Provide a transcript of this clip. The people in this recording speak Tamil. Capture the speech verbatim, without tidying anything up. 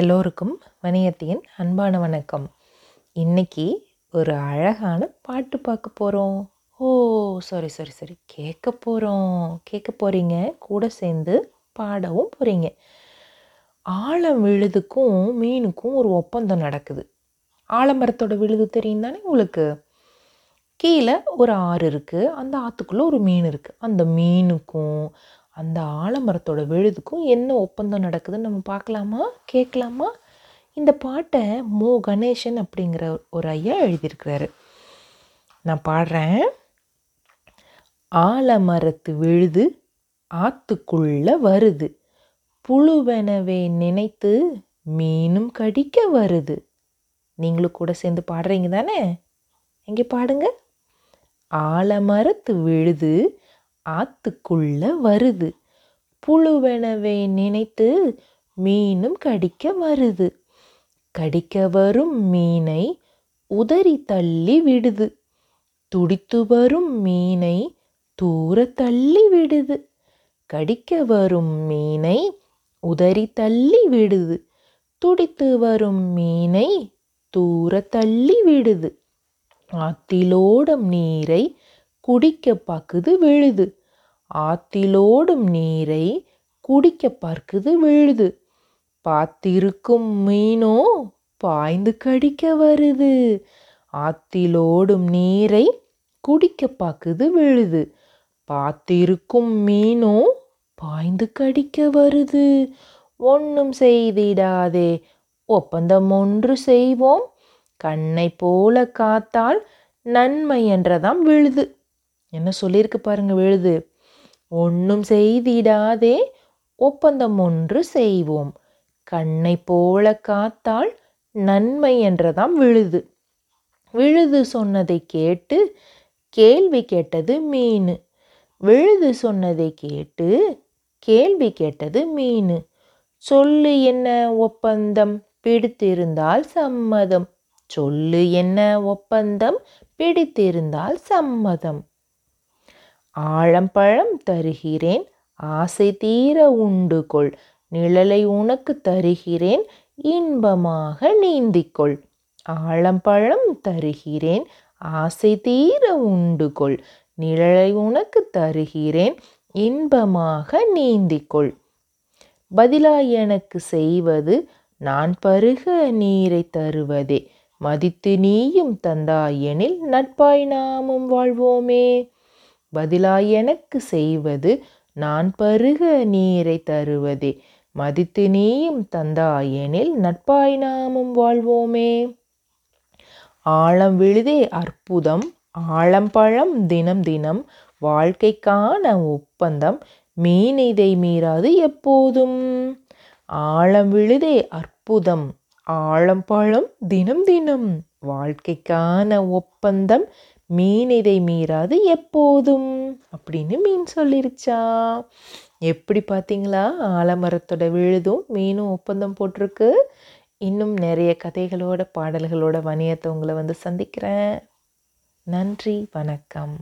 எல்லோருக்கும் வணியத்தின் அன்பான வணக்கம். இன்றைக்கி ஒரு அழகான பாட்டு பார்க்க போகிறோம். ஓ சாரி சாரி சாரி கேட்க போகிறோம் கேட்க போகிறீங்க, கூட சேர்ந்து பாடவும் போகிறீங்க. ஆழம் விழுதுக்கும் மீனுக்கும் ஒரு ஒப்பந்தம் நடக்குது. ஆலமரத்தோட விழுது தெரியும் தானே உங்களுக்கு. கீழே ஒரு ஆறு இருக்குது, அந்த ஆற்றுக்குள்ளே ஒரு மீன் இருக்குது. அந்த மீனுக்கும் அந்த ஆலமரத்தோட விழுதுக்கும் என்ன ஒப்பந்தம் நடக்குதுன்னு நம்ம பார்க்கலாமா, கேட்கலாமா? இந்த பாட்டை மோ கணேஷன் அப்படிங்கிற ஒரு ஐயா எழுதியிருக்கிறாரு. நான் பாடுறேன். ஆலமரத்து விழுது ஆற்றுக்குள்ளே வருது, புழுவெனவே நினைத்து மீனும் கடிக்க வருது. நீங்களும் கூட சேர்ந்து பாடுறீங்க தானே, எங்கே பாடுங்க. ஆலமரத்து விழுது ஆத்துக்குள்ள வருது, புழுவெனவே நினைத்து மீனும் கடிக்க வருது. கடிக்க வரும் மீனை உதறி தள்ளி விடுது, துடித்து வரும் மீனை தூர தள்ளி விடுது. கடிக்க வரும் மீனை உதறி தள்ளி விடுது, துடித்து வரும் மீனை தூர தள்ளி விடுது. ஆத்திலோடும் நீரை குடிக்க பார்க்குது விழுது, ஆத்திலோடும் நீரை குடிக்க பார்க்குது விழுது. பார்த்திருக்கும் மீனோ பாய்ந்து கடிக்க வருது, ஆத்திலோடும் நீரை குடிக்க பார்க்குது விழுது. பார்த்திருக்கும் மீனோ பாய்ந்து கடிக்க வருது. ஒன்றும் செய்திடாதே ஒப்பந்தம் ஒன்று செய்வோம், கண்ணை போல காத்தால் நன்மை என்றதாம் விழுது. என்ன சொல்லியிருக்கு பாருங்க விழுது. ஒன்றும் செய்திடாதே ஒப்பந்தம் ஒன்று செய்வோம், கண்ணை போல காத்தால் நன்மை என்றதாம் விழுது. விழுது சொன்னதை கேட்டு கேள்வி கேட்டது மீன், விழுது சொன்னதை கேட்டு கேள்வி கேட்டது மீன். சொல்லு என்ன ஒப்பந்தம் பிடித்திருந்தால் சம்மதம், சொல்லு என்ன ஒப்பந்தம் பிடித்திருந்தால் சம்மதம். ஆழம்பழம் தருகிறேன் ஆசை தீர உண்டுகொள், நிழலை உனக்கு தருகிறேன் இன்பமாக நீந்திக்கொள். ஆழம்பழம் தருகிறேன் ஆசை தீர உண்டுகொள், நிழலை உனக்கு தருகிறேன் இன்பமாக நீந்திக்கொள். பதிலாய் எனக்கு செய்வது நான் பருக நீரை தருவதே, மதித்து நீயும் தந்தாயெனில் நட்பாய் நாமும் வாழ்வோமே. பதிலாய் எனக்கு செய்வது நான் பருக நீரை தருவதே, மதித்து நீயும் தந்தாயெனில் நட்பாய் நாமும் வாழ்வோமே. ஆழம் விழுதே அற்புதம் ஆழம்பழம் தினம் தினம், வாழ்க்கைக்கான ஒப்பந்தம் மீன் இதை மீறாது எப்போதும். ஆழம் விழுதே அற்புதம் ஆழம்பழம் தினம் தினம், வாழ்க்கைக்கான ஒப்பந்தம் மீன் இதை மீறாது எப்போதும் அப்படின்னு மீன் சொல்லிருச்சா. எப்படி பார்த்தீங்களா, ஆலமரத்தோட விழுதும் மீனும் ஒப்பந்தம் போட்டிருக்கு. இன்னும் நிறைய கதைகளோட பாடல்களோட வணியத்தை உங்களை வந்து சந்திக்கிறேன். நன்றி, வணக்கம்.